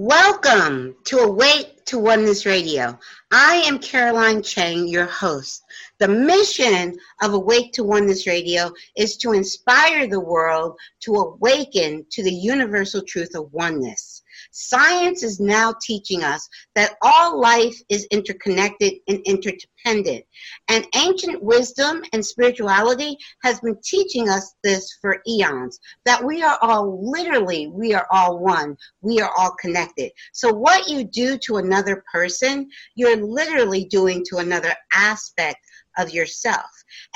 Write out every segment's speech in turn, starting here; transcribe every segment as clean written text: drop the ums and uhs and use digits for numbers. Welcome to Awake to Oneness Radio. I am Caroline Chang, your host. The mission of Awake to Oneness Radio is to inspire the world to awaken to the universal truth of oneness. Science is now teaching us that all life is interconnected and interdependent, and ancient wisdom and spirituality has been teaching us this for eons, that we are all one, we are all connected. So what you do to another person, you're literally doing to another aspect of yourself.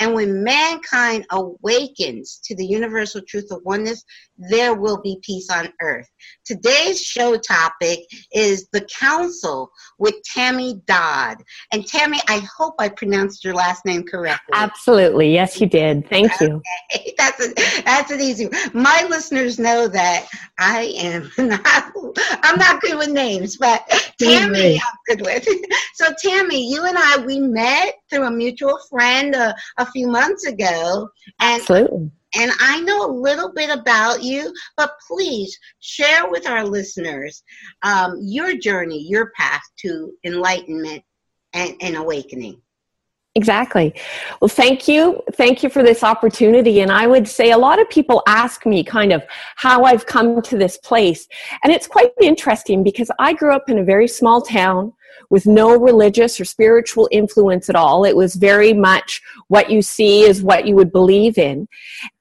And when mankind awakens to the universal truth of oneness, there will be peace on earth. Today's show topic is The Council with Tammy Dodd. And Tammy, I hope I pronounced your last name correctly. Absolutely. Yes, you did. Thank you. That's an easy one. My listeners know that I'm not good with names, but Tammy, I'm good with. So Tammy, you and I, we met through a mutual friend a few months ago. And absolutely. And I know a little bit about you, but please share with our listeners your journey, your path to enlightenment and awakening. Exactly. Well, thank you. Thank you for this opportunity. And I would say a lot of people ask me kind of how I've come to this place. And it's quite interesting because I grew up in a very small town with no religious or spiritual influence at all. It was very much what you see is what you would believe in.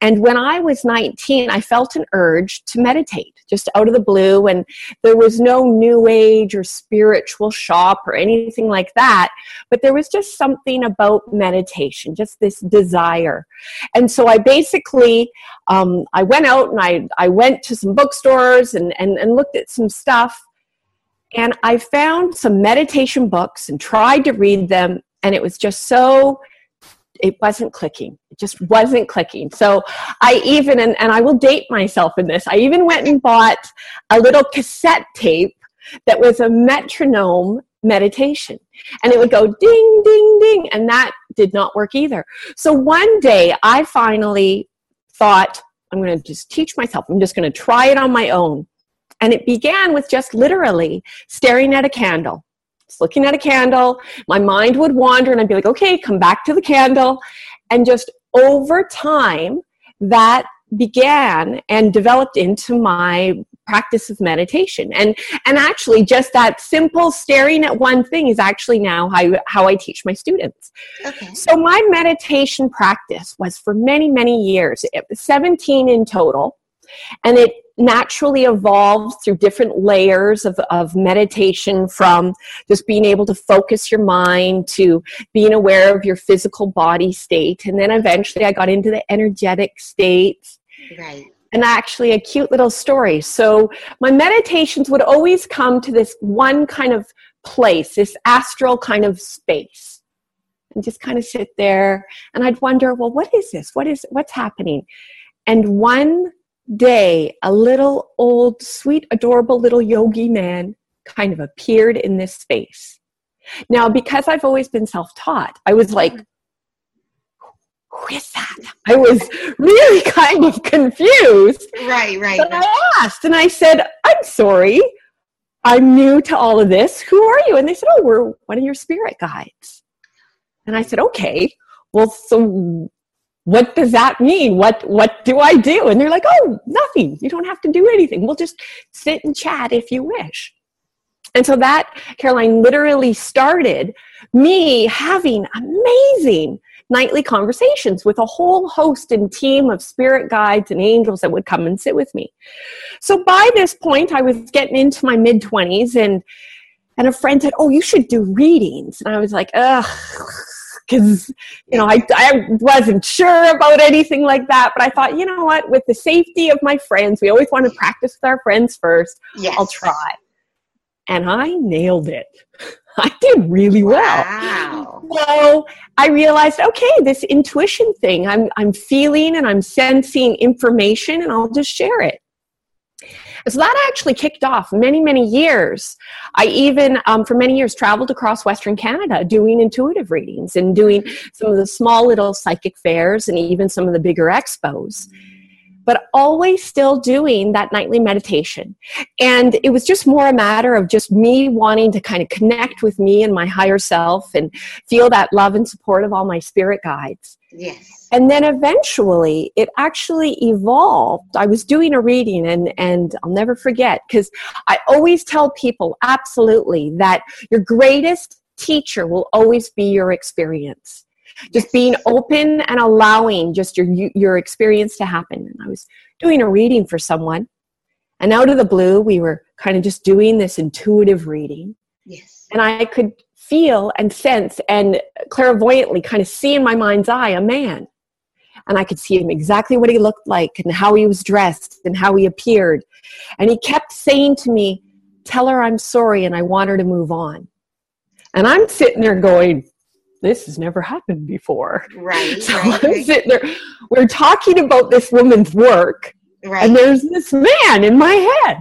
And when I was 19, I felt an urge to meditate just out of the blue. And there was no new age or spiritual shop or anything like that. But there was just something about meditation, just this desire. And so I basically, I went out and I went to some bookstores and looked at some stuff. And I found some meditation books and tried to read them, and it was just so, it wasn't clicking. It just wasn't clicking. So I even, and I will date myself in this, I even went and bought a little cassette tape that was a metronome meditation. And it would go ding, ding, ding, and that did not work either. So one day I finally thought, I'm going to just teach myself. I'm just going to try it on my own. And it began with just literally staring at a candle, just looking at a candle. My mind would wander and I'd be like, okay, come back to the candle. And just over time, that began and developed into my practice of meditation. And actually just that simple staring at one thing is actually now how I teach my students. Okay. So my meditation practice was for many, many years, 17 in total. And it naturally evolved through different layers of meditation, from just being able to focus your mind to being aware of your physical body state. And then eventually I got into the energetic states. Right. And actually a cute little story. So my meditations would always come to this one kind of place, this astral kind of space. And just kind of sit there. And I'd wonder, well, what is this? What's happening? And one day, a little old, sweet, adorable little yogi man kind of appeared in this space. Now, because I've always been self-taught, I was like, who is that? I was really kind of confused. Right. But I asked and I said, I'm sorry, I'm new to all of this. Who are you? And they said, oh, we're one of your spirit guides. And I said, okay, well, so what does that mean? What do I do? And they're like, oh, nothing. You don't have to do anything. We'll just sit and chat if you wish. And so that, Caroline, literally started me having amazing nightly conversations with a whole host and team of spirit guides and angels that would come and sit with me. So by this point, I was getting into my mid-20s, and a friend said, oh, you should do readings. And I was like, ugh. Because, you know, I wasn't sure about anything like that. But I thought, you know what, with the safety of my friends, we always want to practice with our friends first. Yes. I'll try. And I nailed it. I did really well. Wow. So I realized, okay, this intuition thing, I'm feeling and I'm sensing information, and I'll just share it. So that actually kicked off many, many years. I even, for many years, traveled across Western Canada doing intuitive readings and doing some of the small little psychic fairs and even some of the bigger expos. but always still doing that nightly meditation. And it was just more a matter of just me wanting to kind of connect with me and my higher self and feel that love and support of all my spirit guides. Yes. And then eventually it actually evolved. I was doing a reading and I'll never forget, because I always tell people absolutely that your greatest teacher will always be your experience. Just being open and allowing just your experience to happen. And I was doing a reading for someone, and out of the blue, we were kind of just doing this intuitive reading. Yes. And I could feel and sense and clairvoyantly kind of see in my mind's eye a man. And I could see him exactly what he looked like and how he was dressed and how he appeared. And he kept saying to me, "Tell her I'm sorry and I want her to move on." And I'm sitting there going, this has never happened before. Right. So right, I'm sitting there, we're talking about this woman's work, right, and there's this man in my head.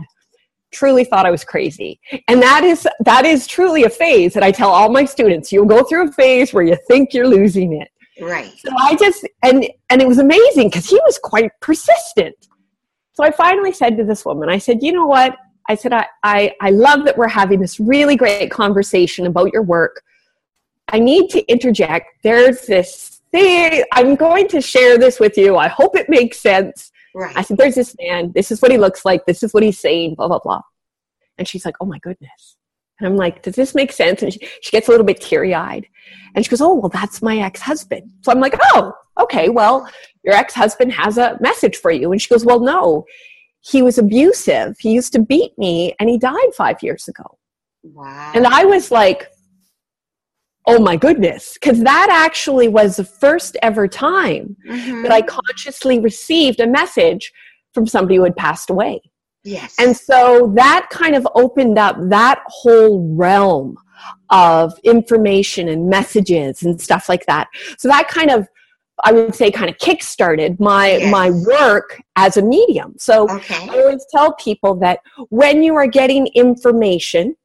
Truly thought I was crazy. And that is truly a phase that I tell all my students. You'll go through a phase where you think you're losing it. Right. So I just, and it was amazing because he was quite persistent. So I finally said to this woman, I said, you know what? I said, I love that we're having this really great conversation about your work. I need to interject. There's this thing. I'm going to share this with you. I hope it makes sense. Right. I said, there's this man. This is what he looks like. This is what he's saying, blah, blah, blah. And she's like, oh, my goodness. And I'm like, does this make sense? And she gets a little bit teary-eyed. And she goes, oh, well, that's my ex-husband. So I'm like, oh, okay, well, your ex-husband has a message for you. And she goes, well, no, he was abusive. He used to beat me, and he died 5 years ago. Wow. And I was like, oh my goodness, because that actually was the first ever time that I consciously received a message from somebody who had passed away. Yes. And so that kind of opened up that whole realm of information and messages and stuff like that. So that kind of, I would say, kind of kickstarted my work as a medium. So I always tell people that when you are getting information,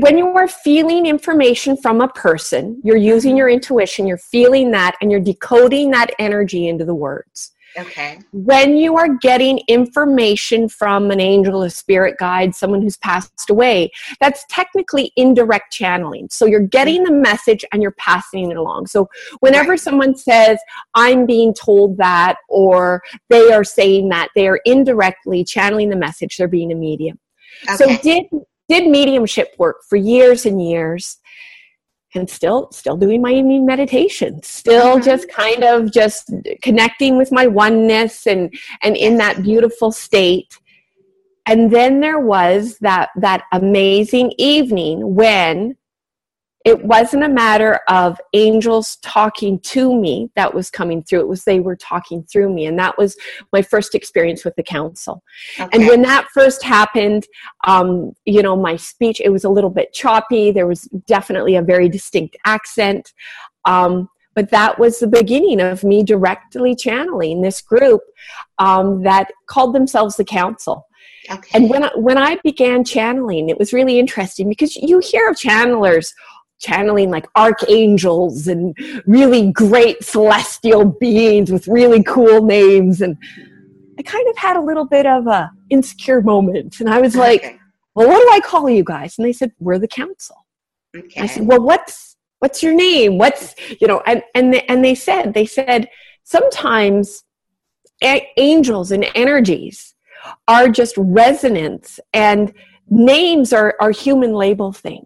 when you are feeling information from a person, you're using your intuition, you're feeling that, and you're decoding that energy into the words. Okay. When you are getting information from an angel, a spirit guide, someone who's passed away, that's technically indirect channeling. So you're getting the message and you're passing it along. So whenever someone says, I'm being told that, or they are saying that, they are indirectly channeling the message. They're being a medium. Okay. So did mediumship work for years and years, and still doing my evening meditation, still just kind of just connecting with my oneness and in that beautiful state. And then there was that amazing evening when it wasn't a matter of angels talking to me that was coming through. It was they were talking through me. And that was my first experience with the council. Okay. And when that first happened, my speech, it was a little bit choppy. There was definitely a very distinct accent. But that was the beginning of me directly channeling this group that called themselves the Council. Okay. And when I began channeling, it was really interesting because you hear of channelers channeling like archangels and really great celestial beings with really cool names. And I kind of had a little bit of an insecure moment. And I was like, well, what do I call you guys? And they said, we're the Council. Okay. I said, well, what's your name? They said, sometimes angels and energies are just resonance, and names are human label things.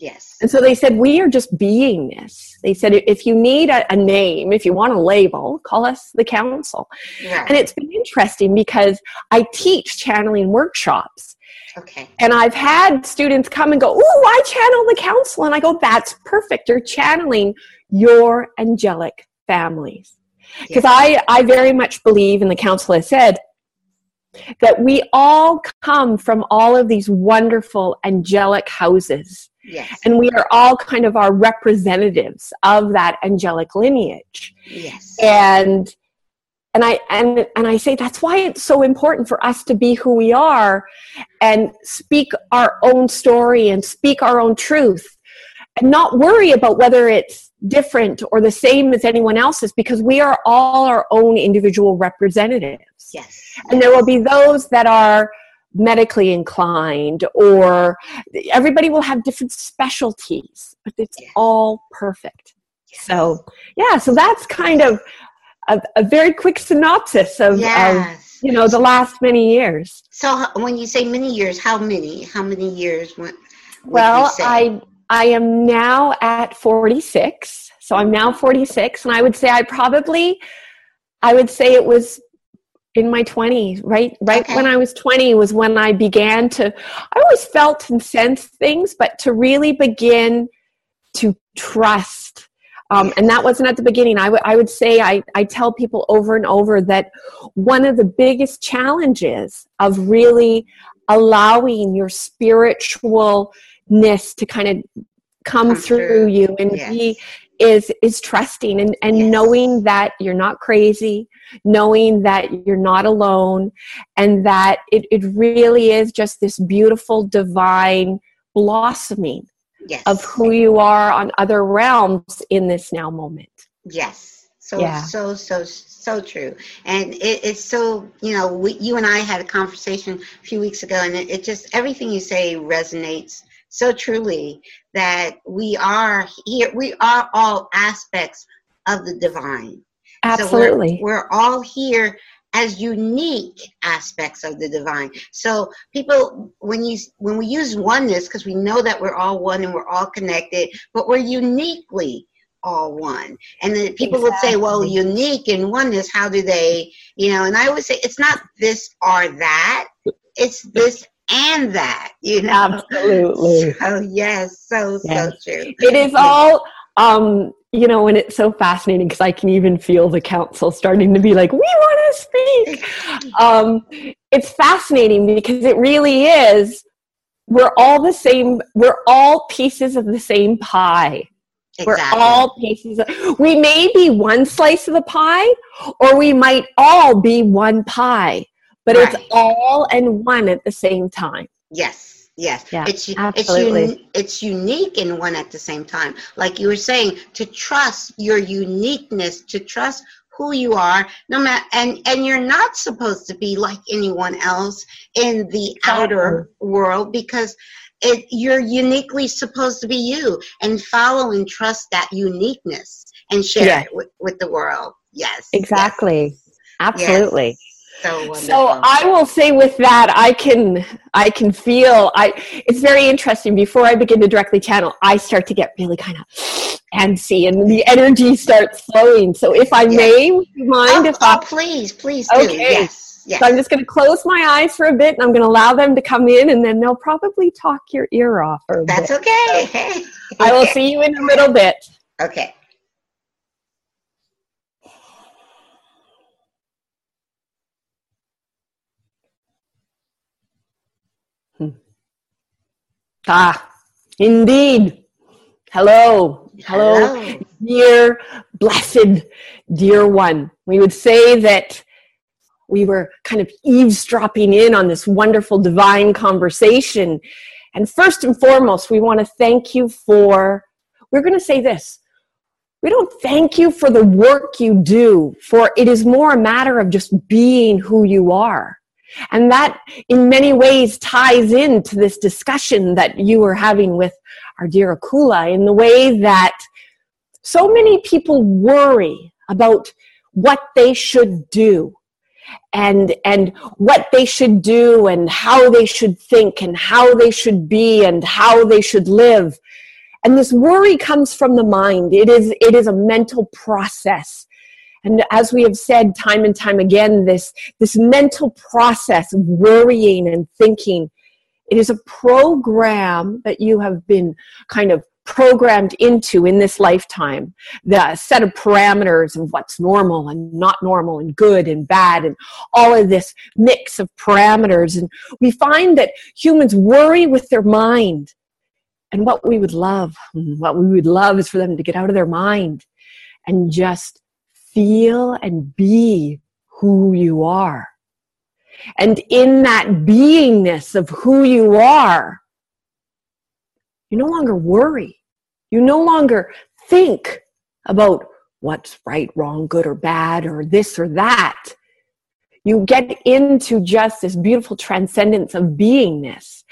Yes. And so they said, we are just beingness. They said, if you need a name, if you want a label, call us the Council. Yeah. And it's been interesting because I teach channeling workshops. Okay. And I've had students come and go, oh, I channel the Council. And I go, that's perfect. You're channeling your angelic families. Because I very much believe, and the Council has said, that we all come from all of these wonderful angelic houses. Yes. And we are all kind of our representatives of that angelic lineage. Yes. And I say that's why it's so important for us to be who we are and speak our own story and speak our own truth and not worry about whether it's different or the same as anyone else's, because we are all our own individual representatives. Yes. And there will be those that are medically inclined, or everybody will have different specialties, but it's all perfect. So, so that's kind of a very quick synopsis of, you know, the last many years. So when you say many years, how many years? Well, I am now at 46. So I'm now 46. And I would say I would say it was in my 20s, right? Okay. When I was 20 was when I began to, I always felt and sensed things, but to really begin to trust. And that wasn't at the beginning. I would say I tell people over and over that one of the biggest challenges of really allowing your spiritualness to kind of come through you and be is trusting and knowing that you're not crazy, knowing that you're not alone, and that it really is just this beautiful divine blossoming of who you are on other realms in this now moment. Yes. So true. And it's so, you know, you and I had a conversation a few weeks ago, and it just, everything you say resonates so truly, that we are here. We are all aspects of the divine. Absolutely. So we're all here as unique aspects of the divine. So people, when we use oneness, because we know that we're all one and we're all connected, but we're uniquely all one. And then people would say, well, unique and oneness, how do they, you know, and I always say, it's not this or that, it's this and that, you know. Absolutely. So so true. It is all, you know, and it's so fascinating because I can even feel the council starting to be like, we want to speak. It's fascinating because it really is, we're all the same, we're all pieces of the same pie. Exactly. We're all pieces of, we may be one slice of the pie, or we might all be one pie, but it's all and one at the same time. Yes. Yeah, it's unique and one at the same time. Like you were saying, to trust your uniqueness, to trust who you are, no matter, and you're not supposed to be like anyone else in the outer world, because you're uniquely supposed to be you, and follow and trust that uniqueness and share it with the world. Yes. Exactly. Yes. Absolutely. Yes. So I will say with that, I can feel, it's very interesting. Before I begin to directly channel, I start to get really kind of antsy, and the energy starts flowing. So if I may, would you mind if I... please do. Okay. Yes. So I'm just going to close my eyes for a bit, and I'm going to allow them to come in, and then they'll probably talk your ear off for a bit. That's okay. So I will see you in a little bit. Okay. Indeed. Hello, dear, blessed, dear one. We would say that we were kind of eavesdropping in on this wonderful divine conversation. And first and foremost, we want to thank you for, we're going to say this, we don't thank you for the work you do, for it is more a matter of just being who you are. And that in many ways ties into this discussion that you were having with our dear Akula, in the way that so many people worry about what they should do and what they should do and how they should think and how they should be and how they should live. And this worry comes from the mind. It is a mental process. And as we have said time and time again, this mental process of worrying and thinking, it is a program that you have been kind of programmed into in this lifetime. The set of parameters of what's normal and not normal and good and bad and all of this mix of parameters. And we find that humans worry with their mind. And what we would love is for them to get out of their mind and just feel and be who you are. And in that beingness of who you are, you no longer worry. You no longer think about what's right, wrong, good or bad, or this or that. You get into just this beautiful transcendence of beingness.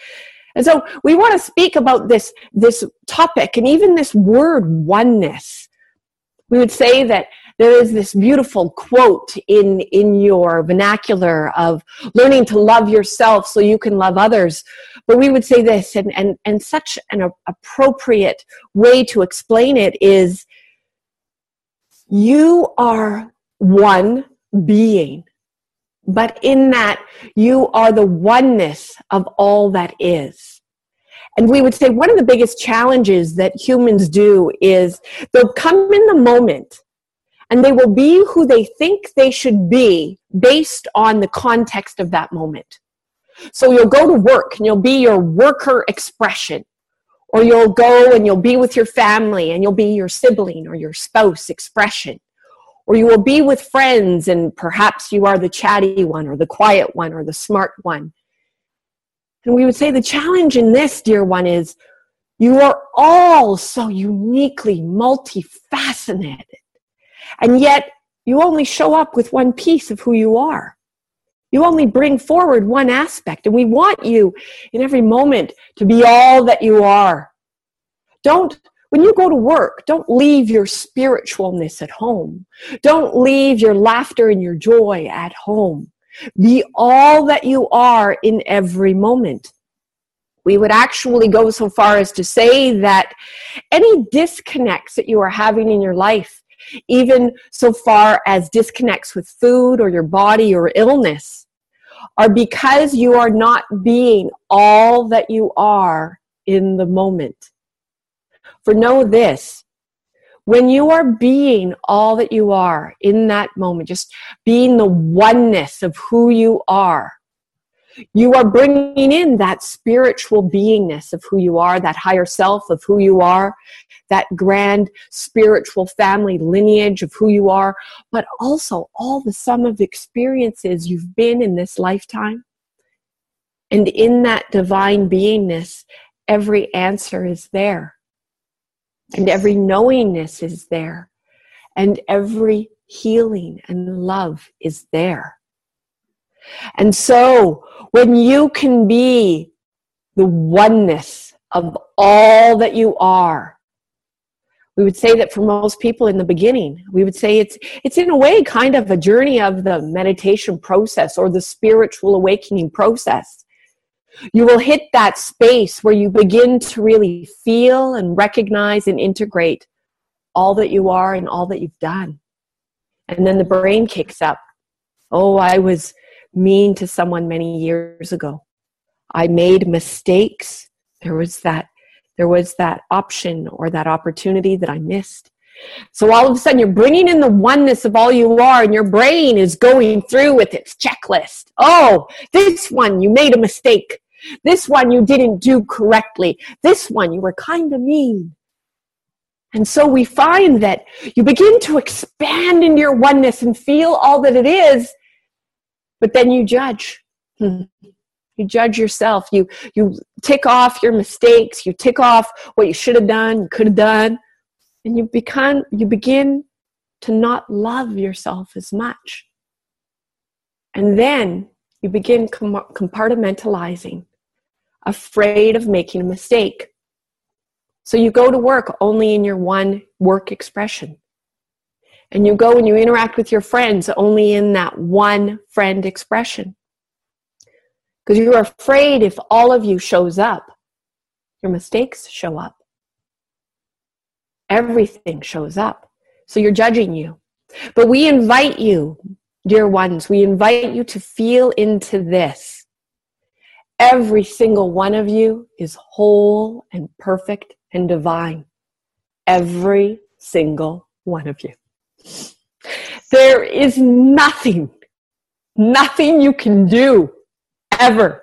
And so we want to speak about this topic and even this word oneness. We would say that there is this beautiful quote in your vernacular of learning to love yourself so you can love others. But we would say this, and such an appropriate way to explain it is, you are one being. But in that, you are the oneness of all that is. And we would say one of the biggest challenges that humans do is they'll come in the moment and they will be who they think they should be based on the context of that moment. So you'll go to work and you'll be your worker expression. Or you'll go and you'll be with your family and you'll be your sibling or your spouse expression. Or you will be with friends and perhaps you are the chatty one or the quiet one or the smart one. And we would say the challenge in this, dear one, is you are all so uniquely multifaceted. And yet you only show up with one piece of who you are. You only bring forward one aspect. And we want you in every moment to be all that you are. When you go to work, don't leave your spiritualness at home. Don't leave your laughter and your joy at home. Be all that you are in every moment. We would actually go so far as to say that any disconnects that you are having in your life, even so far as disconnects with food or your body or illness, are because you are not being all that you are in the moment. For know this, when you are being all that you are in that moment, just being the oneness of who you are bringing in that spiritual beingness of who you are, that higher self of who you are, that grand spiritual family lineage of who you are, but also all the sum of experiences you've been in this lifetime. And in that divine beingness, every answer is there. And every knowingness is there. And every healing and love is there. And so when you can be the oneness of all that you are, we would say that for most people in the beginning, we would say it's in a way kind of a journey of the meditation process or the spiritual awakening process. You will hit that space where you begin to really feel and recognize and integrate all that you are and all that you've done. And then the brain kicks up. Oh, I was mean to someone many years ago. I made mistakes. There was that option or that opportunity that I missed. So all of a sudden you're bringing in the oneness of all you are and your brain is going through with its checklist. Oh, this one, you made a mistake. This one you didn't do correctly. This one you were kind of mean. And so we find that you begin to expand into your oneness and feel all that it is, but then you judge. You judge yourself. You tick off your mistakes. You tick off what you should have done, you could have done. And you begin to not love yourself as much. And then you begin compartmentalizing, afraid of making a mistake. So you go to work only in your one work expression. And you go and you interact with your friends only in that one friend expression. Because you're afraid if all of you shows up, your mistakes show up. Everything shows up. So you're judging you. But we invite you, dear ones, we invite you to feel into this. Every single one of you is whole and perfect and divine. Every single one of you. There is nothing you can do ever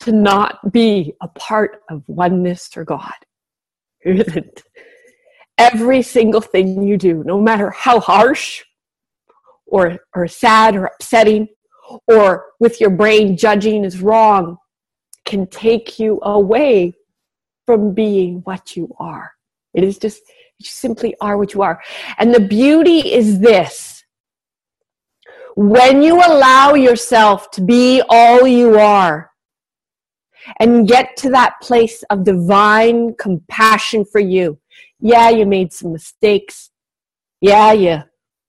to not be a part of oneness or God. There isn't. Every single thing you do, no matter how harsh or sad or upsetting or with your brain judging is wrong, can take you away from being what you are. It is just You simply are what you are. And the beauty is this. When you allow yourself to be all you are and get to that place of divine compassion for you, yeah, you made some mistakes. Yeah, you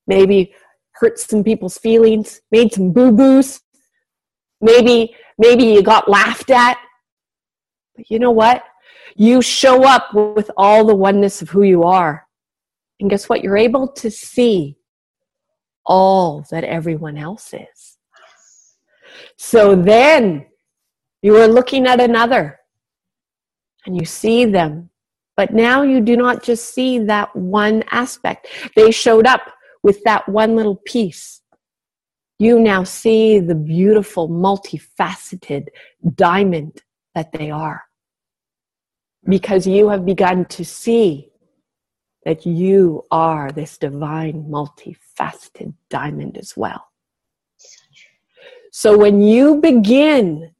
maybe hurt some people's feelings, made some boo-boos. Maybe you got laughed at. But you know what? You show up with all the oneness of who you are. And guess what? You're able to see all that everyone else is. So then you are looking at another and you see them. But now you do not just see that one aspect. They showed up with that one little piece. You now see the beautiful, multifaceted diamond that they are. Because you have begun to see that you are this divine, multifaceted diamond as well. So when you begin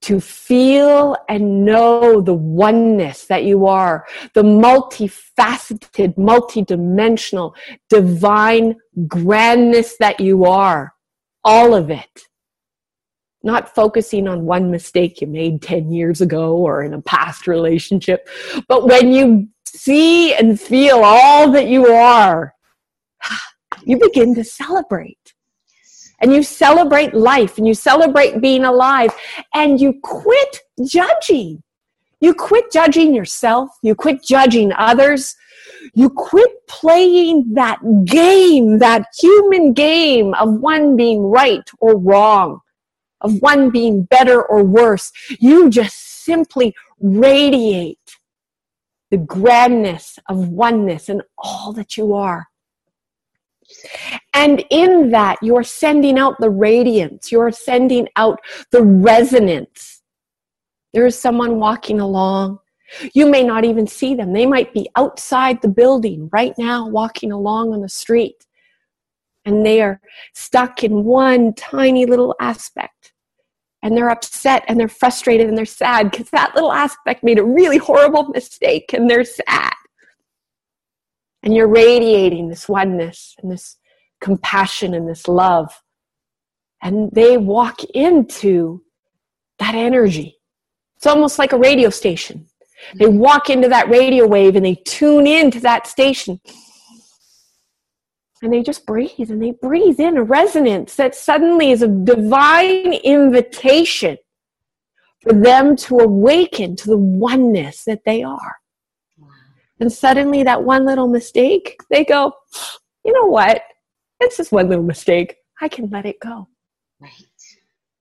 to feel and know the oneness that you are, the multifaceted, multidimensional, divine grandness that you are, all of it, not focusing on one mistake you made 10 years ago or in a past relationship, but when you see and feel all that you are, you begin to celebrate. And you celebrate life, and you celebrate being alive, and you quit judging. You quit judging yourself. You quit judging others. You quit playing that game, that human game of one being right or wrong, of one being better or worse. You just simply radiate the grandness of oneness and all that you are. And in that, you're sending out the radiance. You're sending out the resonance. There is someone walking along. You may not even see them. They might be outside the building right now, walking along on the street. And they are stuck in one tiny little aspect. And they're upset and they're frustrated and they're sad because that little aspect made a really horrible mistake and they're sad. And you're radiating this oneness and this compassion and this love. And they walk into that energy. It's almost like a radio station. They walk into that radio wave and they tune into that station. And they just breathe and they breathe in a resonance that suddenly is a divine invitation for them to awaken to the oneness that they are. And suddenly that one little mistake, they go, you know what? It's just one little mistake. I can let it go. Right.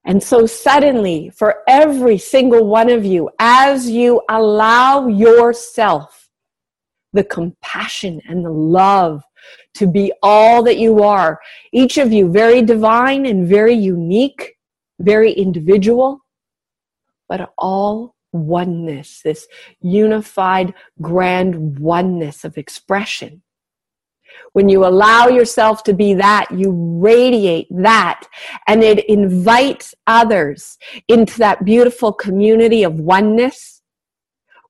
And so suddenly, for every single one of you, as you allow yourself the compassion and the love to be all that you are, each of you very divine and very unique, very individual, but all oneness, this unified grand oneness of expression. When you allow yourself to be that, you radiate that, and it invites others into that beautiful community of oneness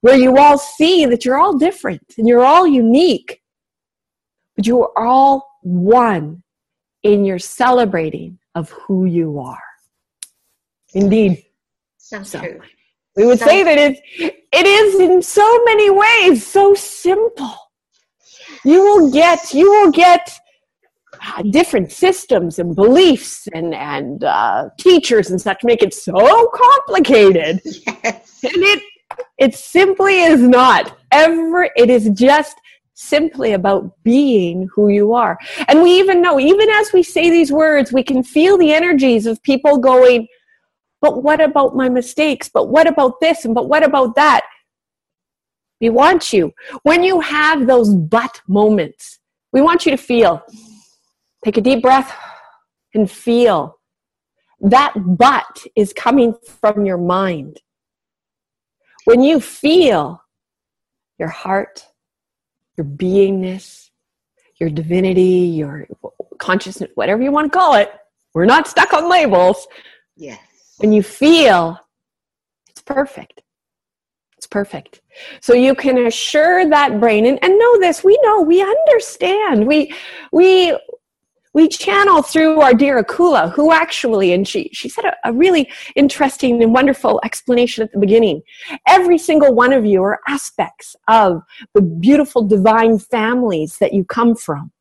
where you all see that you're all different and you're all unique, but you are all one in your celebrating of who you are. Indeed. Sounds true. We would say that it is in so many ways so simple. You will get different systems and beliefs and teachers and such make it so complicated. Yes. And it simply is not ever. It is just simply about being who you are. And we even know, even as we say these words, we can feel the energies of people going, but what about my mistakes? But what about this? And but what about that? We want you, when you have those but moments, we want you to feel, take a deep breath and feel that but is coming from your mind. When you feel your heart, your beingness, your divinity, your consciousness, whatever you want to call it, we're not stuck on labels. Yes. When you feel, it's perfect. It's perfect. So you can assure that brain, and know this, we know, we understand. We channel through our dear Akula, who actually, and she said a really interesting and wonderful explanation at the beginning. Every single one of you are aspects of the beautiful divine families that you come from.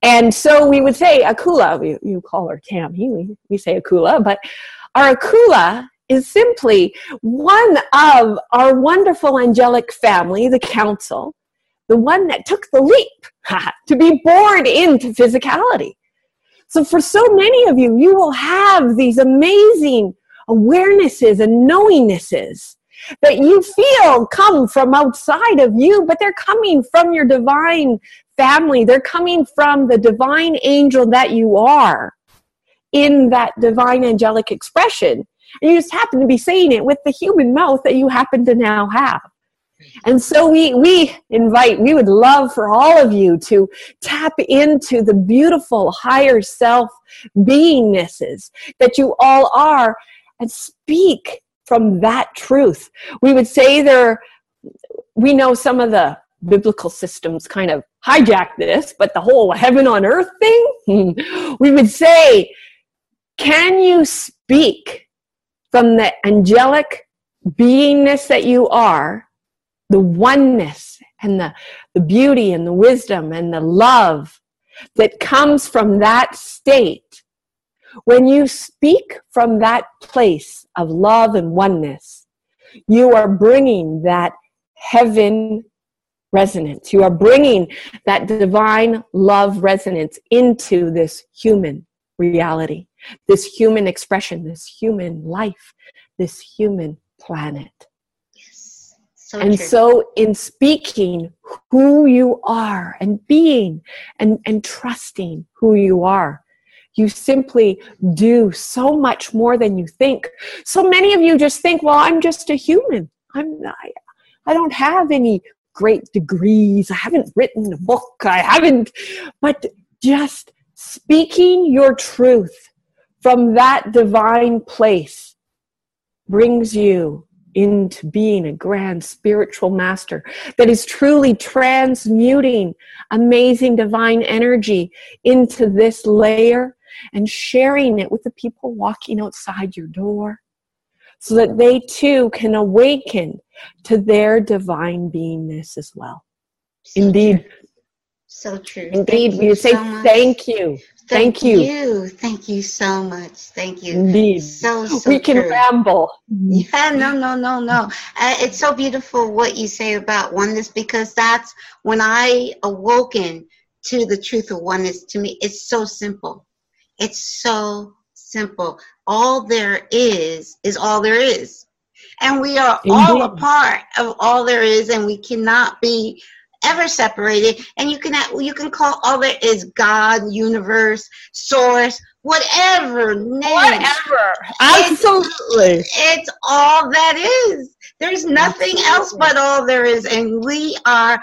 And so we would say Akula, you call her Tammy, we say Akula, but our Akula is simply one of our wonderful angelic family, the Council, the one that took the leap to be born into physicality. So for so many of you, you will have these amazing awarenesses and knowingnesses that you feel come from outside of you, but they're coming from your divine family. They're coming from the divine angel that you are in that divine angelic expression. And you just happen to be saying it with the human mouth that you happen to now have. And so we would love for all of you to tap into the beautiful higher self beingnesses that you all are and speak from that truth. We would say we know some of the biblical systems kind of hijack this, but the whole heaven on earth thing, we would say, can you speak from the angelic beingness that you are, the oneness and the beauty and the wisdom and the love that comes from that state? When you speak from that place of love and oneness, you are bringing that heaven resonance. You are bringing that divine love resonance into this human reality, this human expression, this human life, this human planet. Yes. So and true. So in speaking who you are and being and trusting who you are, you simply do so much more than you think. So many of you just think, well, I'm just a human. I don't have any great degrees. I haven't written a book. But just speaking your truth from that divine place brings you into being a grand spiritual master that is truly transmuting amazing divine energy into this layer and sharing it with the people walking outside your door so that they too can awaken to their divine beingness as well. So indeed. True. So true. Indeed. We say thank you. Thank you. Thank you so much. Thank you. Indeed. So we can true. Ramble. Yeah, no. It's so beautiful what you say about oneness, because that's when I awoken to the truth of oneness. To me, it's so simple. It's so simple. All there is all there is. And we are Indeed. All a part of all there is, and we cannot be ever separated, and you can call all there is God, universe, source, whatever name. Whatever. Absolutely. It's all that is. There's nothing Absolutely. Else but all there is, and we are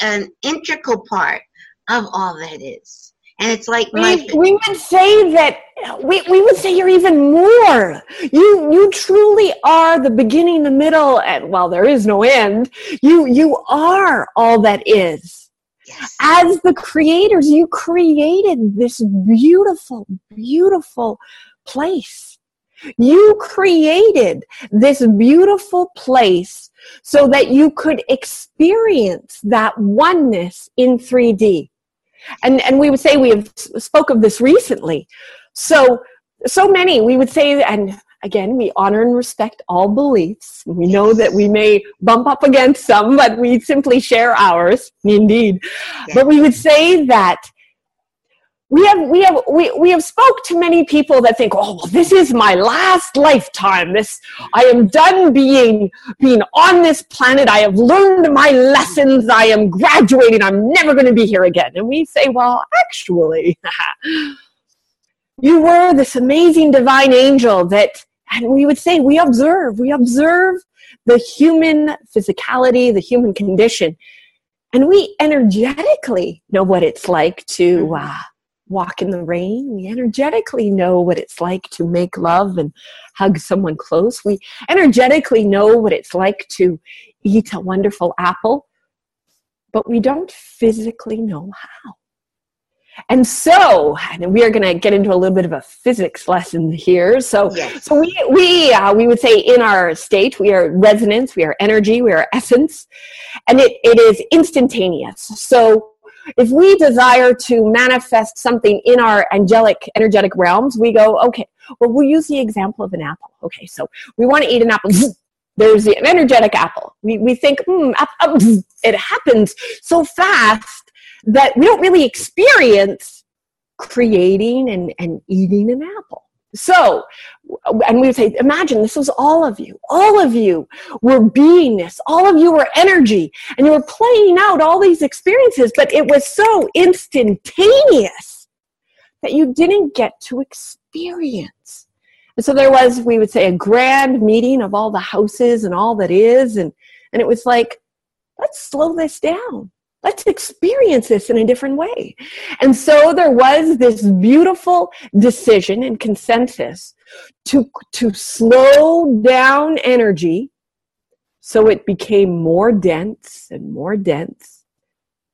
an integral part of all that is. And it's like we would say that we would say you're even more. You truly are the beginning, the middle, and well, there is no end. You are all that is. Yes. As the creators, you created this beautiful, beautiful place. You created this beautiful place so that you could experience that oneness in 3D. And we would say, we have spoke of this recently. So many, we would say, and again, we honor and respect all beliefs. We know that we may bump up against some, but we simply share ours, indeed. Yes. But we would say that we have spoke to many people that think, oh, well, this is my last lifetime. I am done being on this planet. I have learned my lessons. I am graduating. I'm never going to be here again. And we say, well, actually, you were this amazing divine angel that, and we would say, we observe the human physicality, the human condition, and we energetically know what it's like to walk in the rain. We energetically know what it's like to make love and hug someone close. We energetically know what it's like to eat a wonderful apple, but we don't physically know how. And so, and we are going to get into a little bit of a physics lesson here. So, yes. So we would say in our state, we are resonance, we are energy, we are essence, and it is instantaneous. So if we desire to manifest something in our angelic, energetic realms, we go, okay, well, we'll use the example of an apple. Okay, so we want to eat an apple. There's an energetic apple. We think, it happens so fast that we don't really experience creating and eating an apple. So, and we would say, imagine this was all of you. All of you were beingness. All of you were energy. And you were playing out all these experiences, but it was so instantaneous that you didn't get to experience. And so there was, we would say, a grand meeting of all the houses and all that is. And it was like, let's slow this down. Let's experience this in a different way. And so there was this beautiful decision and consensus to slow down energy so it became more dense and more dense.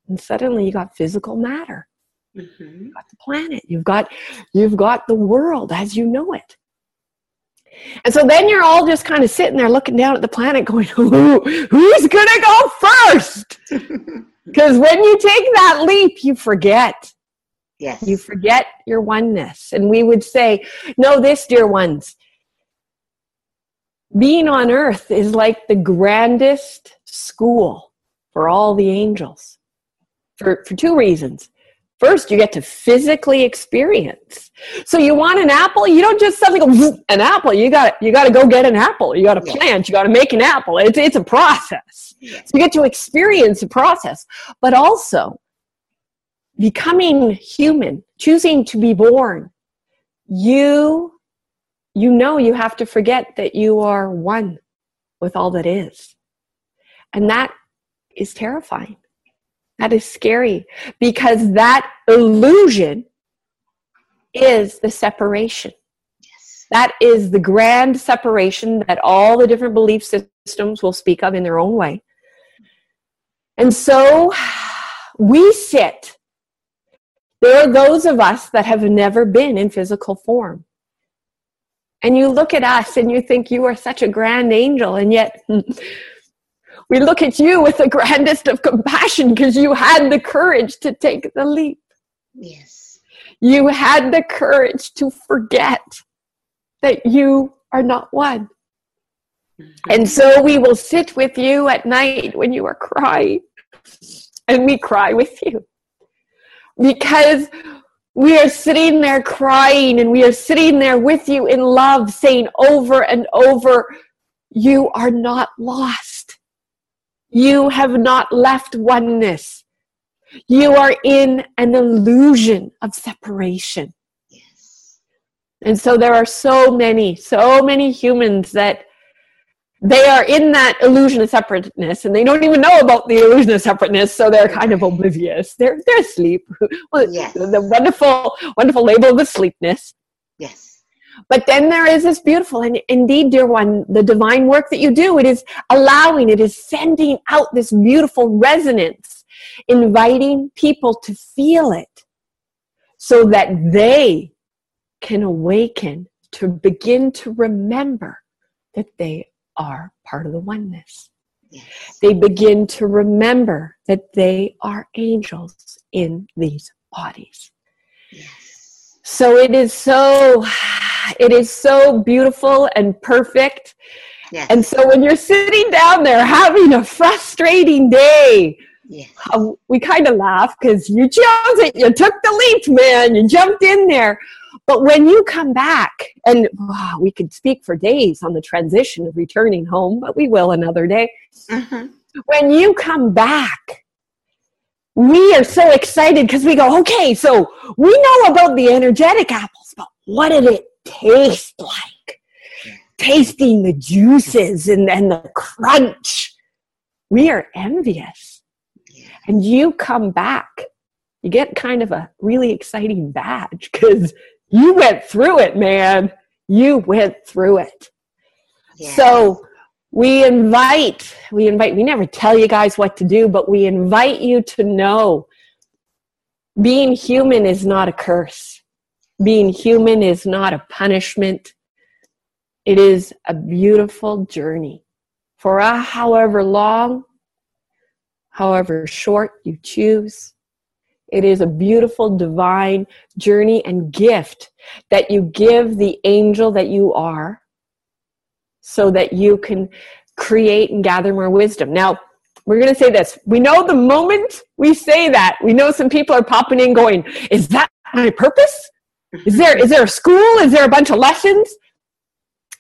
And suddenly you got physical matter. Mm-hmm. You've got the planet. You've got the world as you know it. And so then you're all just kind of sitting there looking down at the planet going, who's going to go first? Because when you take that leap, you forget. Yes. You forget your oneness. And we would say, know this, dear ones. Being on earth is like the grandest school for all the angels for two reasons. First, you get to physically experience. So you want an apple? You don't just suddenly go, an apple. You got to go get an apple. You got to plant. You got to make an apple. It's a process. So you get to experience the process. But also, becoming human, choosing to be born, you know you have to forget that you are one with all that is. And that is terrifying. That is scary because that illusion is the separation. Yes. That is the grand separation that all the different belief systems will speak of in their own way. And so we sit. There are those of us that have never been in physical form. And you look at us and you think you are such a grand angel, and yet... we look at you with the grandest of compassion because you had the courage to take the leap. Yes. You had the courage to forget that you are not one. Mm-hmm. And so we will sit with you at night when you are crying, and we cry with you because we are sitting there crying and we are sitting there with you in love, saying over and over, you are not lost. You have not left oneness. You are in an illusion of separation. Yes. And so there are so many humans that they are in that illusion of separateness, and they don't even know about the illusion of separateness, so they're kind of oblivious. They're asleep. Well, yes. The wonderful label of asleepness. Yes. But then there is this beautiful, and indeed, dear one, the divine work that you do, it is allowing, it is sending out this beautiful resonance, inviting people to feel it so that they can awaken to begin to remember that they are part of the oneness. Yes. They begin to remember that they are angels in these bodies. Yes. So it is so beautiful and perfect. Yes. And so when you're sitting down there having a frustrating day, yes. We kind of laugh because you chose it. You took the leap, man. You jumped in there. But when you come back, and we could speak for days on the transition of returning home, but we will another day. Uh-huh. When you come back, we are so excited because we go, okay, so we know about the energetic apples, but what did it taste like? Tasting the juices and the crunch. We are envious. And you come back you get kind of a really exciting badge because you went through it, man. You went through it. Yeah. So we never tell you guys what to do, but we invite you to know being human is not a curse. Being human is not a punishment. It is a beautiful journey. For however long, however short you choose, it is a beautiful divine journey and gift that you give the angel that you are so that you can create and gather more wisdom. Now, we're going to say this. We know the moment we say that, we know some people are popping in going, is that my purpose? Is there a school? Is there a bunch of lessons?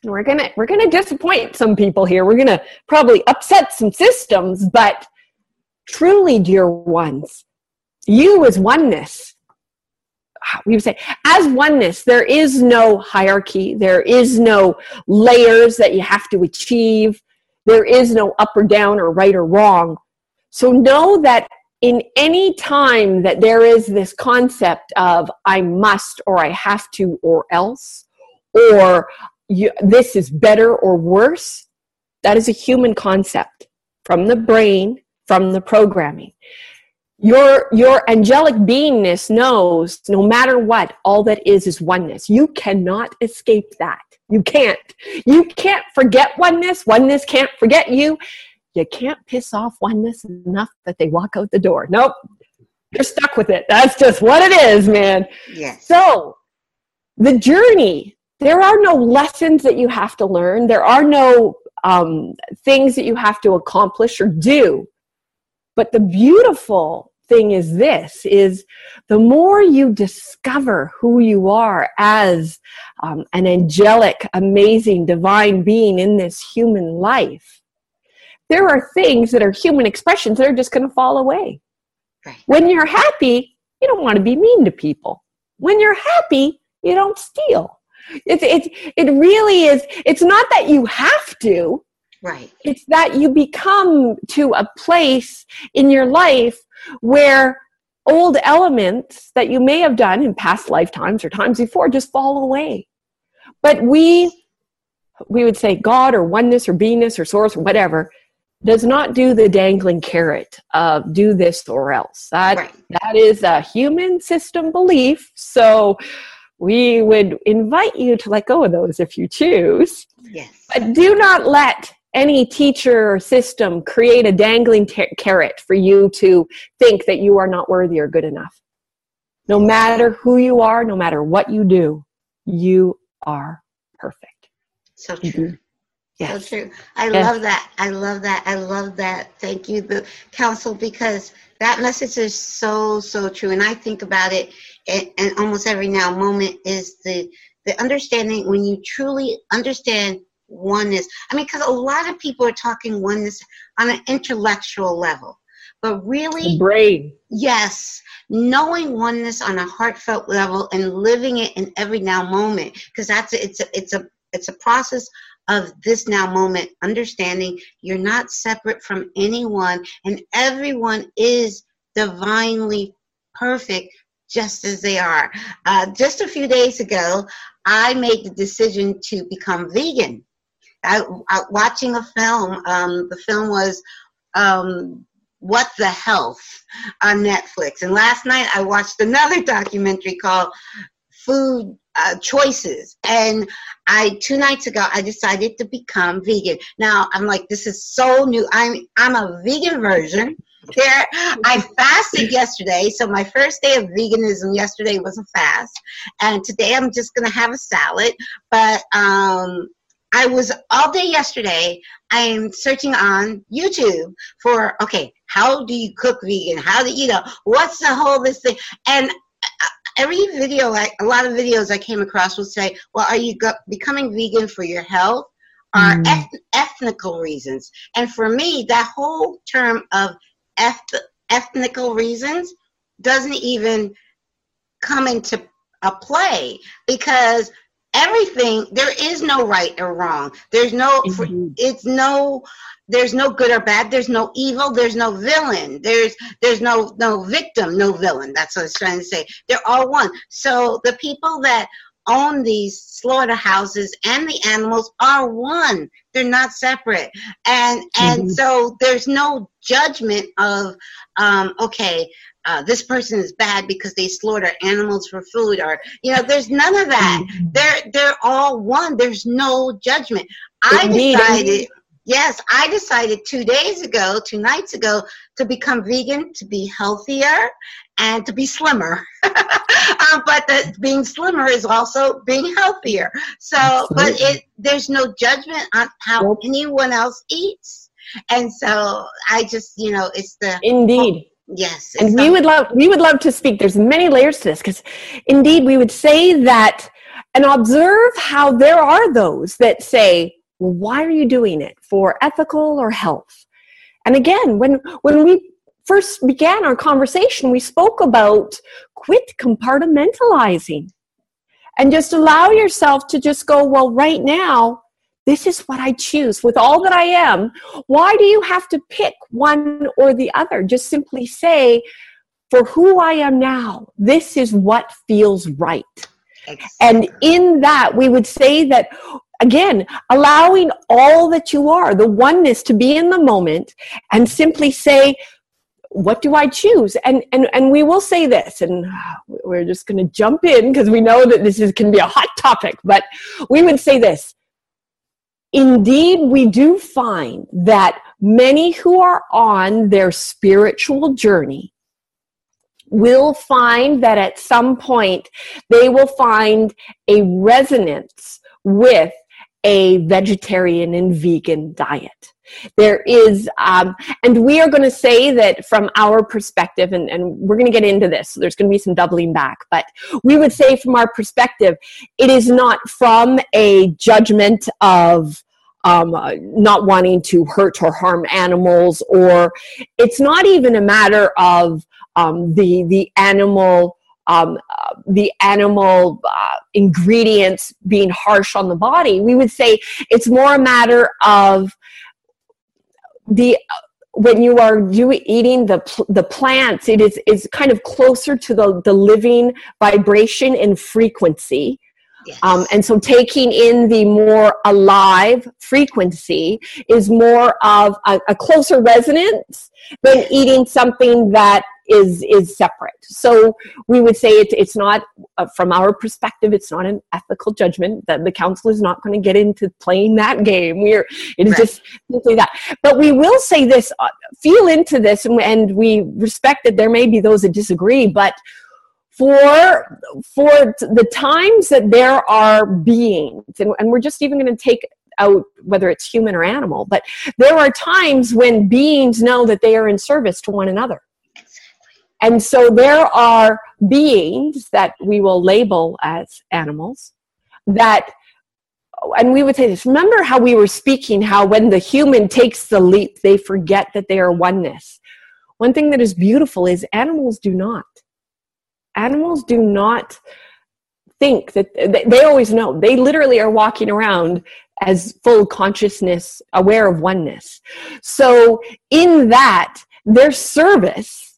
And we're going to disappoint some people here. We're going to probably upset some systems, but truly, dear ones, you as oneness, we would say, as oneness, there is no hierarchy. There is no layers that you have to achieve. There is no up or down or right or wrong. So know that in any time that there is this concept of I must or I have to or else or this is better or worse, that is a human concept from the brain, from the programming. Your angelic beingness knows no matter what, all that is oneness. You cannot escape that. You can't. You can't forget oneness. Oneness can't forget you. You can't piss off oneness enough that they walk out the door. Nope. You're stuck with it. That's just what it is, man. Yes. So the journey, there are no lessons that you have to learn. There are no things that you have to accomplish or do. But the beautiful thing is this, is the more you discover who you are as an angelic, amazing, divine being in this human life, there are things that are human expressions that are just going to fall away. Right. When you're happy, you don't want to be mean to people. When you're happy, you don't steal. It really is. It's not that you have to. Right. It's that you become to a place in your life where old elements that you may have done in past lifetimes or times before just fall away. But we would say God or oneness or beingness or source or whatever does not do the dangling carrot of do this or else. That is a human system belief. So we would invite you to let go of those if you choose. Yes. But do not let any teacher or system create a dangling carrot for you to think that you are not worthy or good enough. No matter who you are, no matter what you do, you are perfect. So true. Mm-hmm. Yes. So true. I love that. Thank you, the council, because that message is so, so true. And I think about it. And almost every now moment is the understanding when you truly understand oneness. I mean, because a lot of people are talking oneness on an intellectual level, but really, brain. Yes, knowing oneness on a heartfelt level and living it in every now moment, because it's a process of this now moment. Understanding you're not separate from anyone, and everyone is divinely perfect. Just as they are. Just a few days ago, I made the decision to become vegan. I watching a film. The film was What the Health on Netflix. And last night I watched another documentary called Food Choices. And two nights ago, I decided to become vegan. Now I'm like, this is so new. I'm a vegan version. I fasted yesterday, so my first day of veganism yesterday was a fast, and today I'm just going to have a salad, but I was all day yesterday, I am searching on YouTube for, okay, how do you cook vegan? How do you know? What's the whole this thing? And every video, a lot of videos I came across would say, well, are you becoming vegan for your health? Or ethnical reasons? And for me, that whole term of ethnical reasons doesn't even come into a play because everything, there is no right or wrong. There's no, there's no good or bad. There's no evil. There's no villain. There's no victim, no villain. That's what I was trying to say. They're all one. So the people that own these slaughterhouses and the animals are one. They're not separate. And so there's no judgment of, this person is bad because they slaughter animals for food, or, you know, there's none of that. They're all one. There's no judgment. I decided 2 nights ago, to become vegan, to be healthier, and to be slimmer. But being slimmer is also being healthier. So, absolutely. But there's no judgment on how anyone else eats. And so I just, you know, it's the... Indeed. Yes. And we would love to speak. There's many layers to this, because indeed we would say that and observe how there are those that say, well, why are you doing it? For ethical or health? And again, when we first began our conversation, we spoke about quit compartmentalizing and just allow yourself to just go, well, right now, this is what I choose with all that I am. Why do you have to pick one or the other? Just simply say, for who I am now, this is what feels right. Excellent. And in that, we would say that, again, allowing all that you are, the oneness, to be in the moment and simply say, what do I choose? And we will say this, and we're just going to jump in because we know that this can be a hot topic, but we would say this. Indeed, we do find that many who are on their spiritual journey will find that at some point they will find a resonance with a vegetarian and vegan diet. There is, and we are going to say that from our perspective, and we're going to get into this, so there's going to be some doubling back, but we would say from our perspective, it is not from a judgment of not wanting to hurt or harm animals, or it's not even a matter of the animal ingredients being harsh on the body. We would say it's more a matter of when you are eating the plants, it is kind of closer to the living vibration and frequency. Yes. And so taking in the more alive frequency is more of a closer resonance than eating something that is separate. So we would say it's not, from our perspective, it's not an ethical judgment. That the council is not going to get into playing that game. It is just simply that. But we will say this, feel into this, and we respect that there may be those that disagree, but for the times that there are beings, and we're just even going to take out whether it's human or animal, but there are times when beings know that they are in service to one another. And so there are beings that we will label as animals that, and we would say this, remember how we were speaking, how when the human takes the leap, they forget that they are oneness. One thing that is beautiful is animals do not. Animals do not think that, they always know. They literally are walking around as full consciousness, aware of oneness. So in that, their service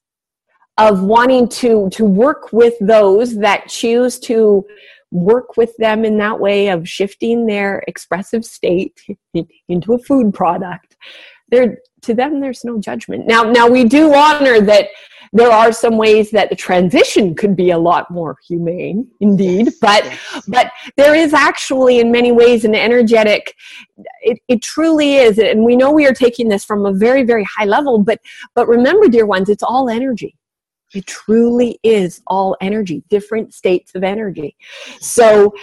of wanting to work with those that choose to work with them in that way of shifting their expressive state into a food product, there, to them, there's no judgment. Now we do honor that there are some ways that the transition could be a lot more humane, indeed, but there is actually in many ways an energetic, it truly is, and we know we are taking this from a very, very high level, but remember, dear ones, it's all energy. It truly is all energy, different states of energy. So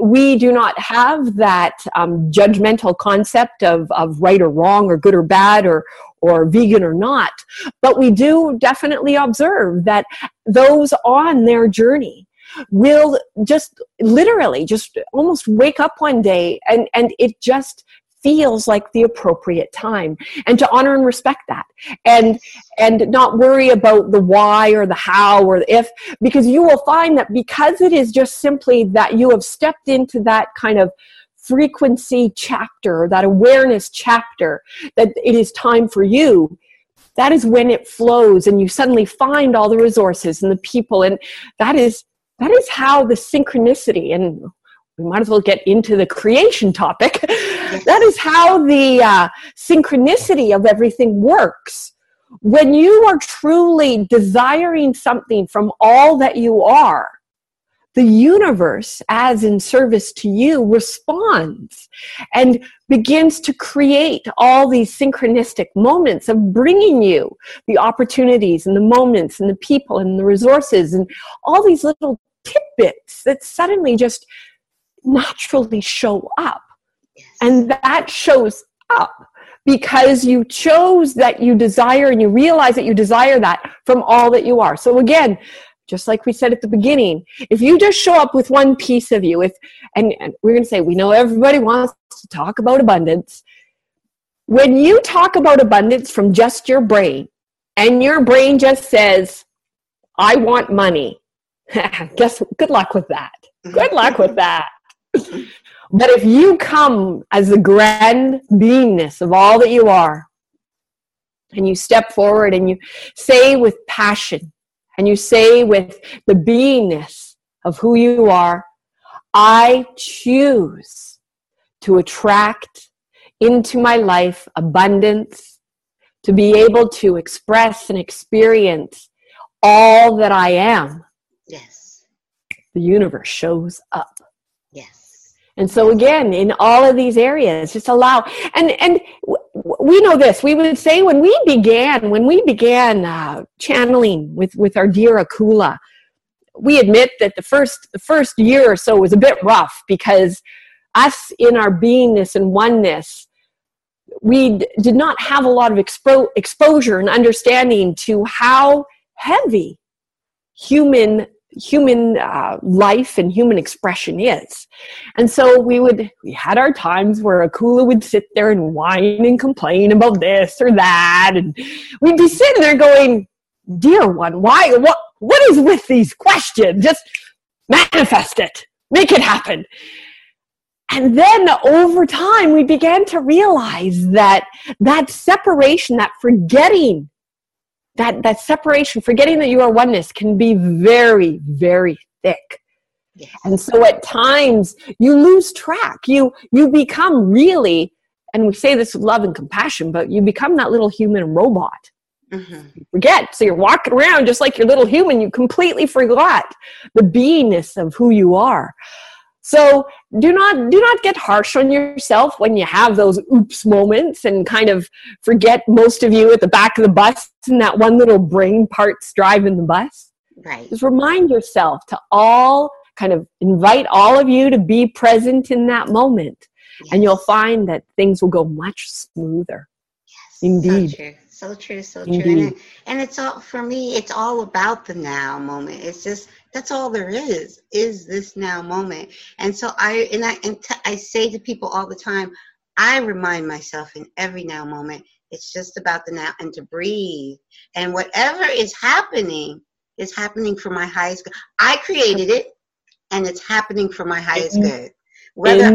we do not have that judgmental concept of right or wrong or good or bad or vegan or not. But we do definitely observe that those on their journey will just literally just almost wake up one day and it just feels like the appropriate time, and to honor and respect that, and not worry about the why or the how or the if, because you will find that because it is just simply that you have stepped into that kind of frequency chapter, that awareness chapter, that it is time for you, that is when it flows, and you suddenly find all the resources and the people, and that is how the synchronicity, and we might as well get into the creation topic, that is how the synchronicity of everything works. When you are truly desiring something from all that you are, the universe, as in service to you, responds and begins to create all these synchronistic moments of bringing you the opportunities and the moments and the people and the resources and all these little tidbits that suddenly just naturally show up. And that shows up because you chose that you desire, and you realize that you desire that from all that you are. So again, just like we said at the beginning, if you just show up with one piece of you, and we're going to say, we know everybody wants to talk about abundance. When you talk about abundance from just your brain, and your brain just says, I want money, guess what? Good luck with that. Good luck with that. But if you come as the grand beingness of all that you are, and you step forward and you say with passion, and you say with the beingness of who you are, I choose to attract into my life abundance, to be able to express and experience all that I am. Yes. The universe shows up. Yes. And so again, in all of these areas, just allow. And we know this. We would say when we began channeling with our dear Akula, we admit that the first year or so was a bit rough, because us in our beingness and oneness, we did not have a lot of exposure and understanding to how heavy human life and human expression is. And so we had our times where Akula would sit there and whine and complain about this or that, and we'd be sitting there going, dear one, why, what is with these questions? Just manifest it, make it happen. And then over time we began to realize that separation, that forgetting, that separation, forgetting that you are oneness, can be very, very thick. Yes. And so at times you lose track. You become really, and we say this with love and compassion, but you become that little human robot. Mm-hmm. You forget. So you're walking around just like your little human. You completely forgot the beingness of who you are. So do not get harsh on yourself when you have those oops moments and kind of forget most of you at the back of the bus and that one little brain part's driving the bus. Right. Just remind yourself to all kind of invite all of you to be present in that moment. Yes. And you'll find that things will go much smoother. Yes. Indeed. So true. Indeed. And it's all, for me, it's all about the now moment. It's just, that's all there is this now moment. And so I say to people all the time, I remind myself in every now moment, it's just about the now, and to breathe. And whatever is happening for my highest good. I created it, and it's happening for my highest good. Whether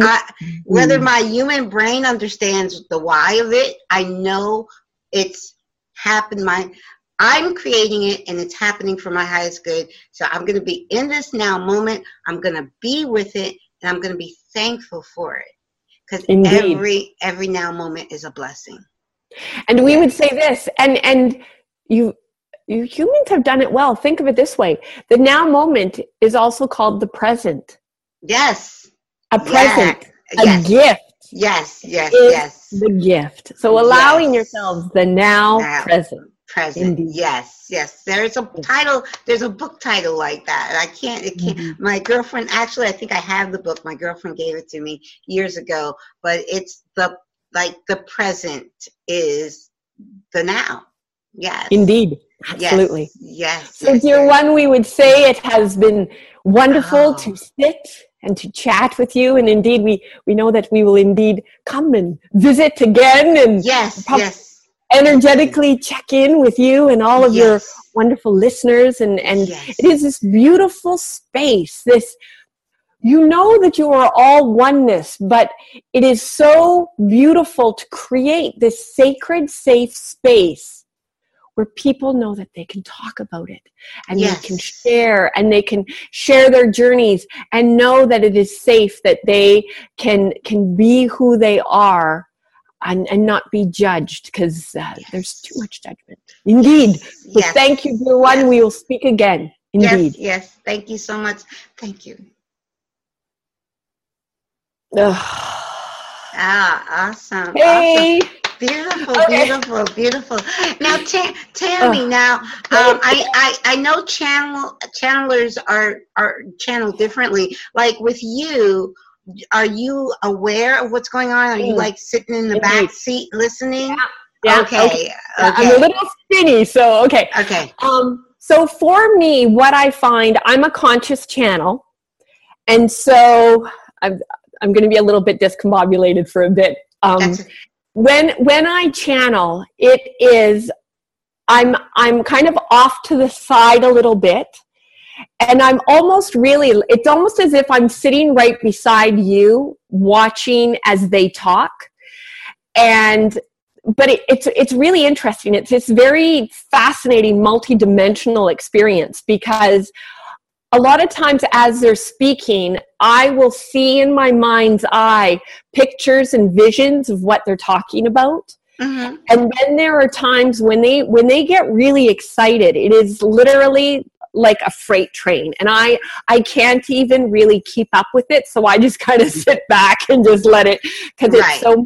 my human brain understands the why of it, I know it's happened. I'm creating it, and it's happening for my highest good. So I'm going to be in this now moment. I'm going to be with it, and I'm going to be thankful for it, because every now moment is a blessing. And we would say this, and you humans have done it well. Think of it this way. The now moment is also called the present. Yes. A present. Yes. A gift. Yes. The gift. So allowing yourselves the now present. Indeed. Yes. There's a title. There's a book title like that. And I can't. Mm-hmm. My girlfriend, actually, I think I have the book. My girlfriend gave it to me years ago. But it's the present is the now. Yes. Indeed. Absolutely. Yes. So, dear one, we would say it has been wonderful to sit and to chat with you. And indeed, we know that we will indeed come and visit again and energetically check in with you and all of your wonderful listeners. And it is this beautiful space, this, you know that you are all oneness, but it is so beautiful to create this sacred, safe space where people know that they can talk about it and they can share and they can share their journeys and know that it is safe, that they can be who they are and not be judged because there's too much judgment. Indeed. So thank you, dear one. We will speak again. Indeed. Yes. Thank you so much. Thank you. Awesome. Hey. Awesome. Beautiful, beautiful. Now, Tammy, now, I know channelers are channeled differently. Like with you, are you aware of what's going on? Are you like sitting in the back seat listening? Yeah. Okay. I'm a little skinny, so okay. So for me, what I find, I'm a conscious channel, and so I'm going to be a little bit discombobulated for a bit. When I channel, it is, I'm kind of off to the side a little bit, and I'm almost really, it's almost as if I'm sitting right beside you, watching as they talk, but it's really interesting. It's this very fascinating multidimensional experience because a lot of times as they're speaking, I will see in my mind's eye pictures and visions of what they're talking about. Mm-hmm. And then there are times when they get really excited, it is literally like a freight train. And I can't even really keep up with it. So I just kind of sit back and just let it, because it's so much.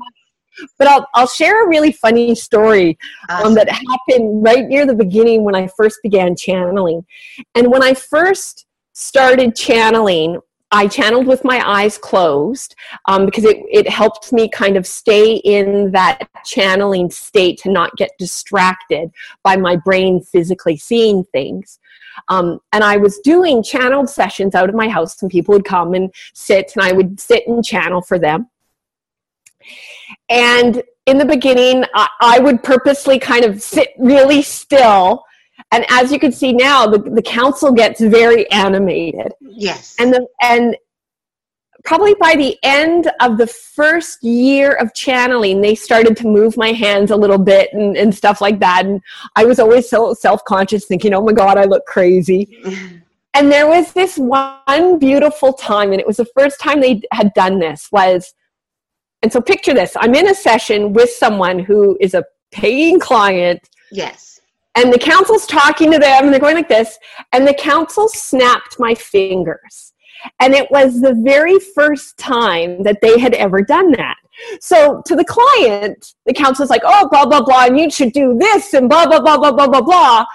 But I'll share a really funny story that happened right near the beginning when I first began channeling. And when I first started channeling, I channeled with my eyes closed because it helped me kind of stay in that channeling state to not get distracted by my brain physically seeing things. And I was doing channeled sessions out of my house, and people would come and sit, and I would sit and channel for them. And in the beginning, I would purposely kind of sit really still. And as you can see now, the council gets very animated. Yes. And probably by the end of the first year of channeling, they started to move my hands a little bit and stuff like that. And I was always so self-conscious thinking, oh my God, I look crazy. Mm-hmm. And there was this one beautiful time, and it was the first time they had done this was, and so picture this, I'm in a session with someone who is a paying client. Yes. And the council's talking to them, and they're going like this. And the council snapped my fingers. And it was the very first time that they had ever done that. So to the client, the council's like, oh, blah, blah, blah, and you should do this, and blah, blah, blah, blah, blah, blah, blah.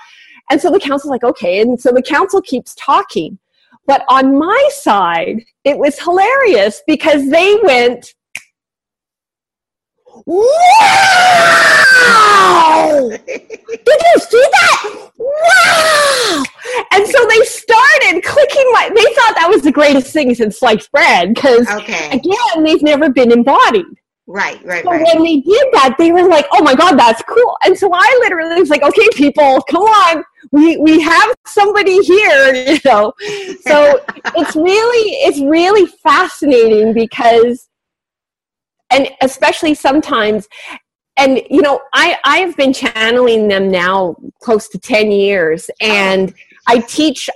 And so the council's like, okay. And so the council keeps talking. But on my side, it was hilarious because they went, wow! Did you see that? Wow! And so they started clicking they thought that was the greatest thing since sliced bread because, again, they've never been embodied. Right. When they did that, they were like, oh my God, that's cool. And so I literally was like, okay, people, come on. We have somebody here, you know. So it's really fascinating because, and especially sometimes, and you know, I have been channeling them now close to 10 years, and I teach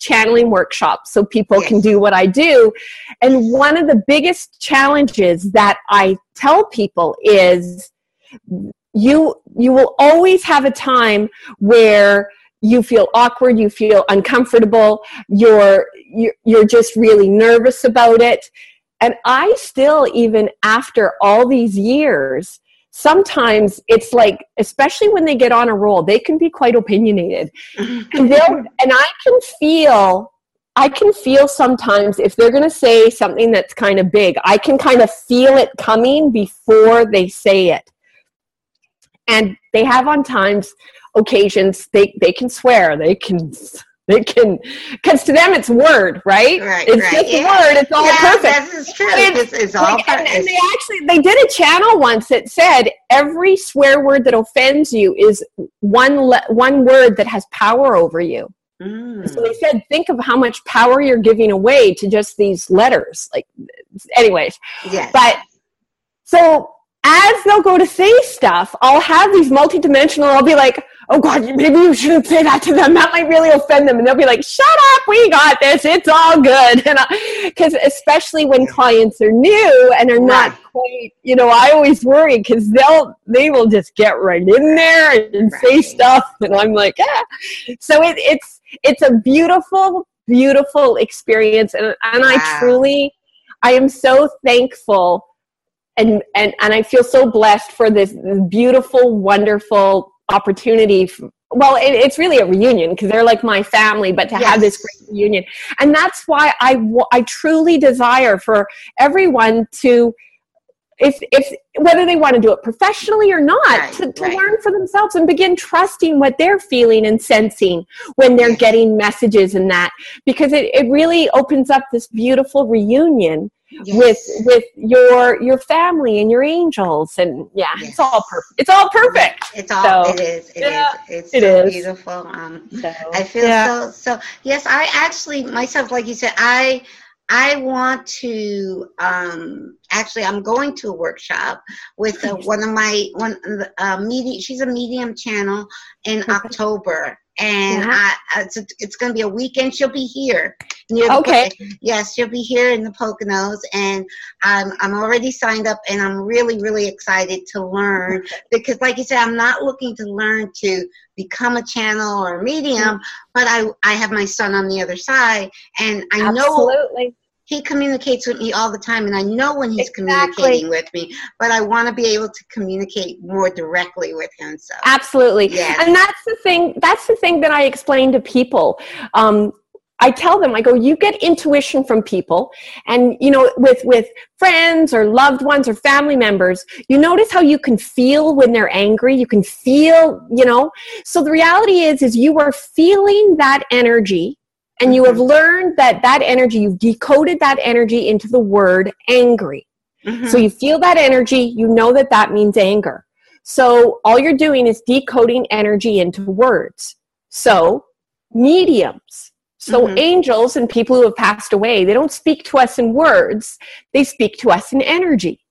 channeling workshops so people can do what I do. And one of the biggest challenges that I tell people is you will always have a time where you feel awkward, you feel uncomfortable, you're just really nervous about it. And I still, even after all these years, sometimes it's like, especially when they get on a roll, they can be quite opinionated. And I can feel sometimes if they're going to say something that's kind of big, I can kind of feel it coming before they say it. And they have on occasions, they can swear, they can It can, because to them it's word, right? It's just word. It's all perfect. That is true. It's all like, perfect. And they actually, they did a channel once that said every swear word that offends you is one word that has power over you. Mm. So they said, think of how much power you're giving away to just these letters. Like, anyways. Yes. But so as they'll go to say stuff, I'll have these multidimensional, I'll be like, oh God, maybe you shouldn't say that to them. That might really offend them. And they'll be like, shut up, we got this. It's all good. And because especially when clients are new and are not quite, you know, I always worry because they will just get right in there and say stuff. And I'm like, yeah. So it's a beautiful, beautiful experience. And I truly, I am so thankful and I feel so blessed for this beautiful, wonderful opportunity. It's really a reunion because they're like my family, but to have this great reunion. And that's why I truly desire for everyone to, if whether they want to do it professionally or not, to learn for themselves and begin trusting what they're feeling and sensing when they're getting messages and that, because it really opens up this beautiful reunion with your family and your angels and it's all perfect. It's all perfect. It's all so, it is. It is. It's so beautiful. I feel so. Yes, I actually myself, like you said, I want to, actually I'm going to a workshop with one of my she's a medium channel in October. And it's going to be a weekend. She'll be here. Yes, she'll be here in the Poconos. And I'm already signed up and I'm really, really excited to learn because like you said, I'm not looking to learn to become a channel or a medium, but I have my son on the other side and I know he communicates with me all the time and I know when he's communicating with me, but I want to be able to communicate more directly with him. So absolutely. Yes. And that's the thing that I explain to people. I tell them, I go, you get intuition from people and, you know, with friends or loved ones or family members, you notice how you can feel when they're angry. You can feel, you know, so the reality is you are feeling that energy and you have learned that energy, you've decoded that energy into the word angry. Mm-hmm. So you feel that energy, you know that means anger. So all you're doing is decoding energy into words. So mediums. So angels and people who have passed away, they don't speak to us in words. They speak to us in energy.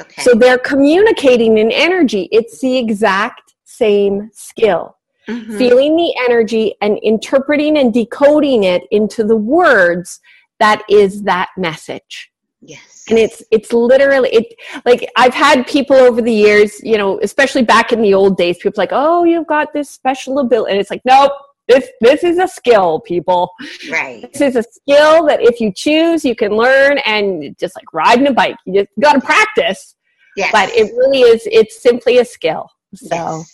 Okay. So they're communicating in energy. It's the exact same skill. Mm-hmm. Feeling the energy and interpreting and decoding it into the words that is that message. Yes. And it's literally, like I've had people over the years, you know, especially back in the old days, people like, oh, you've got this special ability. And it's like, nope. This is a skill, people. Right. This is a skill that if you choose, you can learn, and just like riding a bike, you just got to practice. Yes. But it really is, it's simply a skill. So,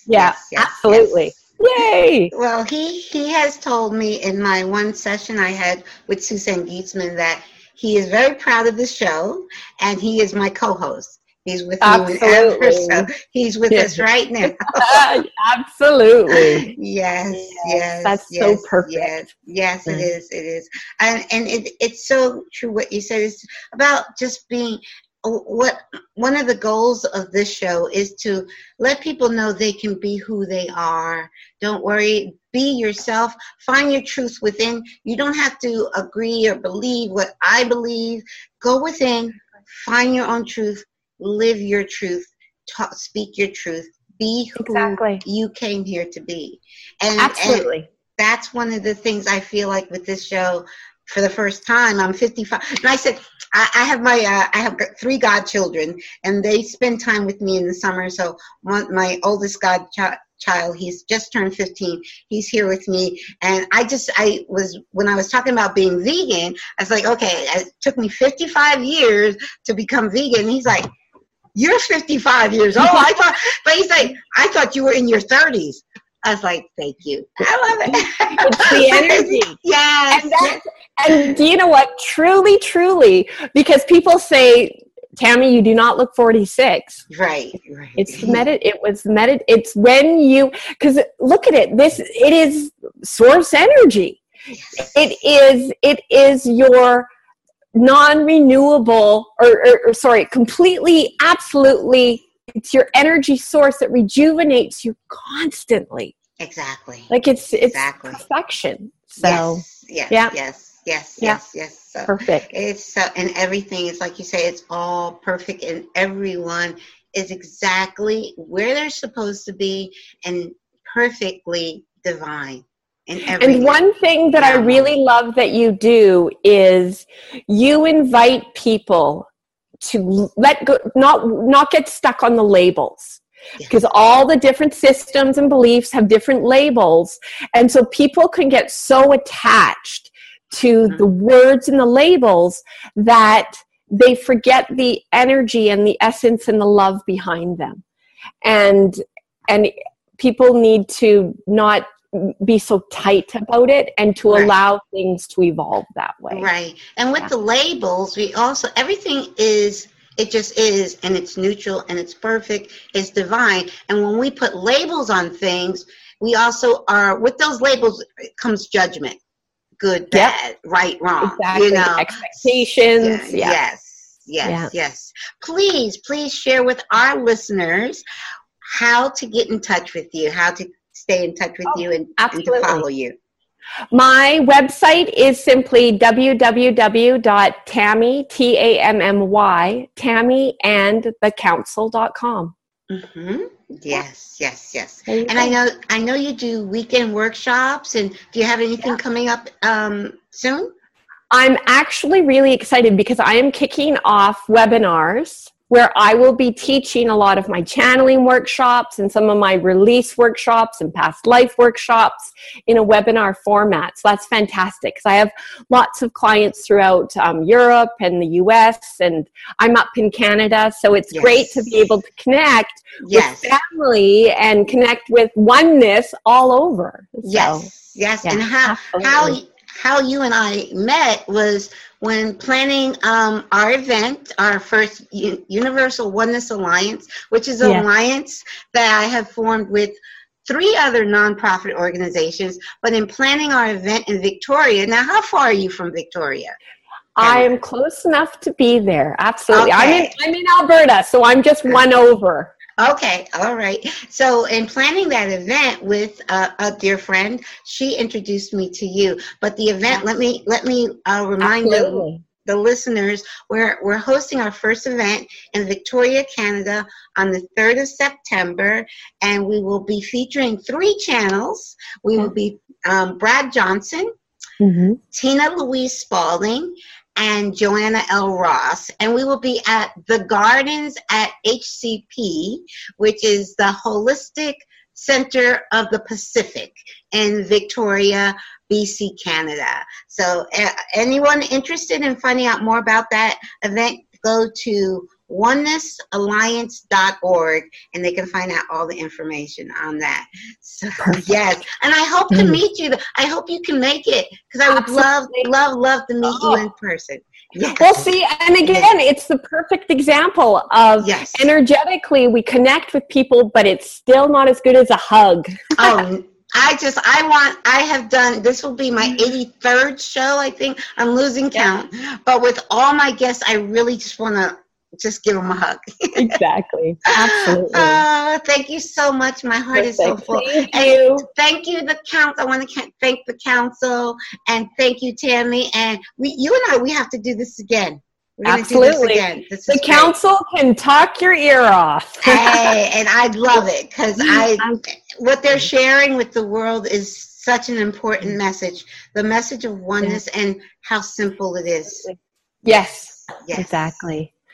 absolutely. Yes. Yay. Well, he has told me in my one session I had with Susan Giesemann that he is very proud of the show, and he is my co-host. He's with me forever, so he's with us right now. Absolutely. Yes. That's so perfect. Yes, it is. And it's so true what you said. It's about just being, one of the goals of this show is to let people know they can be who they are. Don't worry. Be yourself. Find your truth within. You don't have to agree or believe what I believe. Go within. Find your own truth. Live your truth, speak your truth, be who you came here to be. And, absolutely. And that's one of the things I feel like with this show for the first time. I'm 55. And I said, I have 3 godchildren and they spend time with me in the summer. So my oldest godchild, he's just turned 15. He's here with me. And when I was talking about being vegan, I was like, okay, it took me 55 years to become vegan. And he's like, you're 55 years old. But he's like, I thought you were in your 30s. I was like, thank you. I love it. It's the energy. Yes. And do you know what? Truly, truly, because people say, Tammy, you do not look 46. Right. It's when you, because look at it, it is source energy. Yes. It is your non-renewable completely, absolutely, it's your energy source that rejuvenates you constantly. Exactly. Like it's perfection. So yes. So perfect. It's so, and everything is like you say, it's all perfect, and everyone is exactly where they're supposed to be and perfectly divine. And one thing that I really love that you do is you invite people to let go, not get stuck on the labels. Because all the different systems and beliefs have different labels. And so people can get so attached to the words and the labels that they forget the energy and the essence and the love behind them. And people need to not be so tight about it and to allow things to evolve that way. Right. And with the labels, we also, everything is... It just is, and it's neutral, and it's perfect, it's divine. And when we put labels on things, we also are, with those labels comes judgment. Good, bad, right, wrong. Exactly. You know? Expectations. Yeah. Yes. Please share with our listeners how to get in touch with you, how to stay in touch with you and to follow you. My website is simply www.tammyandthecouncil.com. Mm-hmm. Yes. And I know you do weekend workshops, and do you have anything coming up soon? I'm actually really excited because I am kicking off webinars where I will be teaching a lot of my channeling workshops and some of my release workshops and past life workshops in a webinar format. So that's fantastic because I have lots of clients throughout Europe and the US, and I'm up in Canada. So it's great to be able to connect with family and connect with oneness all over. So, yes. And how you and I met was when planning our event, our first Universal Oneness Alliance, which is an alliance that I have formed with 3 other nonprofit organizations. But in planning our event in Victoria, now how far are you from Victoria? I am close enough to be there. Absolutely. Okay. I'm in Alberta, so I'm just one over. Okay, all right. So in planning that event with a dear friend, she introduced me to you. But the event, let me remind the listeners, we're hosting our first event in Victoria, Canada on the 3rd of September, and we will be featuring 3 channels. We will be Brad Johnson, Tina Louise Spalding, and Joanna L. Ross, and we will be at the Gardens at HCP, which is the Holistic Center of the Pacific in Victoria, BC, Canada. So anyone interested in finding out more about that event, go to OnenessAlliance.org, and they can find out all the information on that. So, yes, and I hope to meet you. I hope you can make it because I would love to meet you in person. Yes. Well, see, and again, it's the perfect example of energetically we connect with people, but it's still not as good as a hug. This will be my 83rd show, I think. I'm losing count. But with all my guests, I really just want to give them a hug. Exactly. Absolutely. Thank you so much. My heart is so full. Thank you, the council. I want to thank the council, and thank you, Tammy. And you and I have to do this again. We're absolutely. The council can talk your ear off. Hey, and I love it because what they're sharing with the world is such an important message. The message of oneness and how simple it is. Yes. Exactly.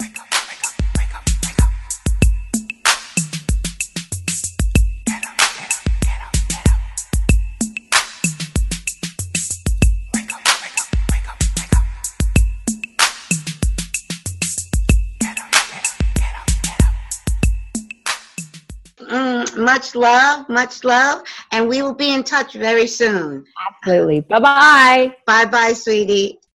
Wake up, wake up, wake up, wake up. Get up, get up, get up, get up. Wake up, wake up, wake up, wake up. Get up, get up, get up, get up. Much love. And we will be in touch very soon. Absolutely. Bye-bye. Bye-bye, sweetie.